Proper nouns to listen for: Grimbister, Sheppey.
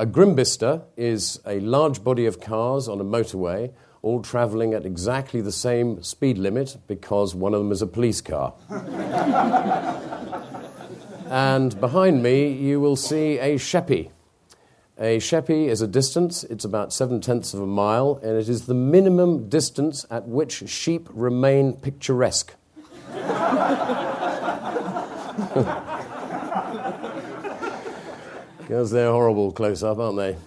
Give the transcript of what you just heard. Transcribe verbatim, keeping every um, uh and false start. A Grimbister is a large body of cars on a motorway, all travelling at exactly the same speed limit because one of them is a police car. And behind me you will see a Sheppey. A Sheppey is a distance, it's about seven-tenths of a mile, and it is the minimum distance at which sheep remain picturesque. Because they're horrible close-up, aren't they?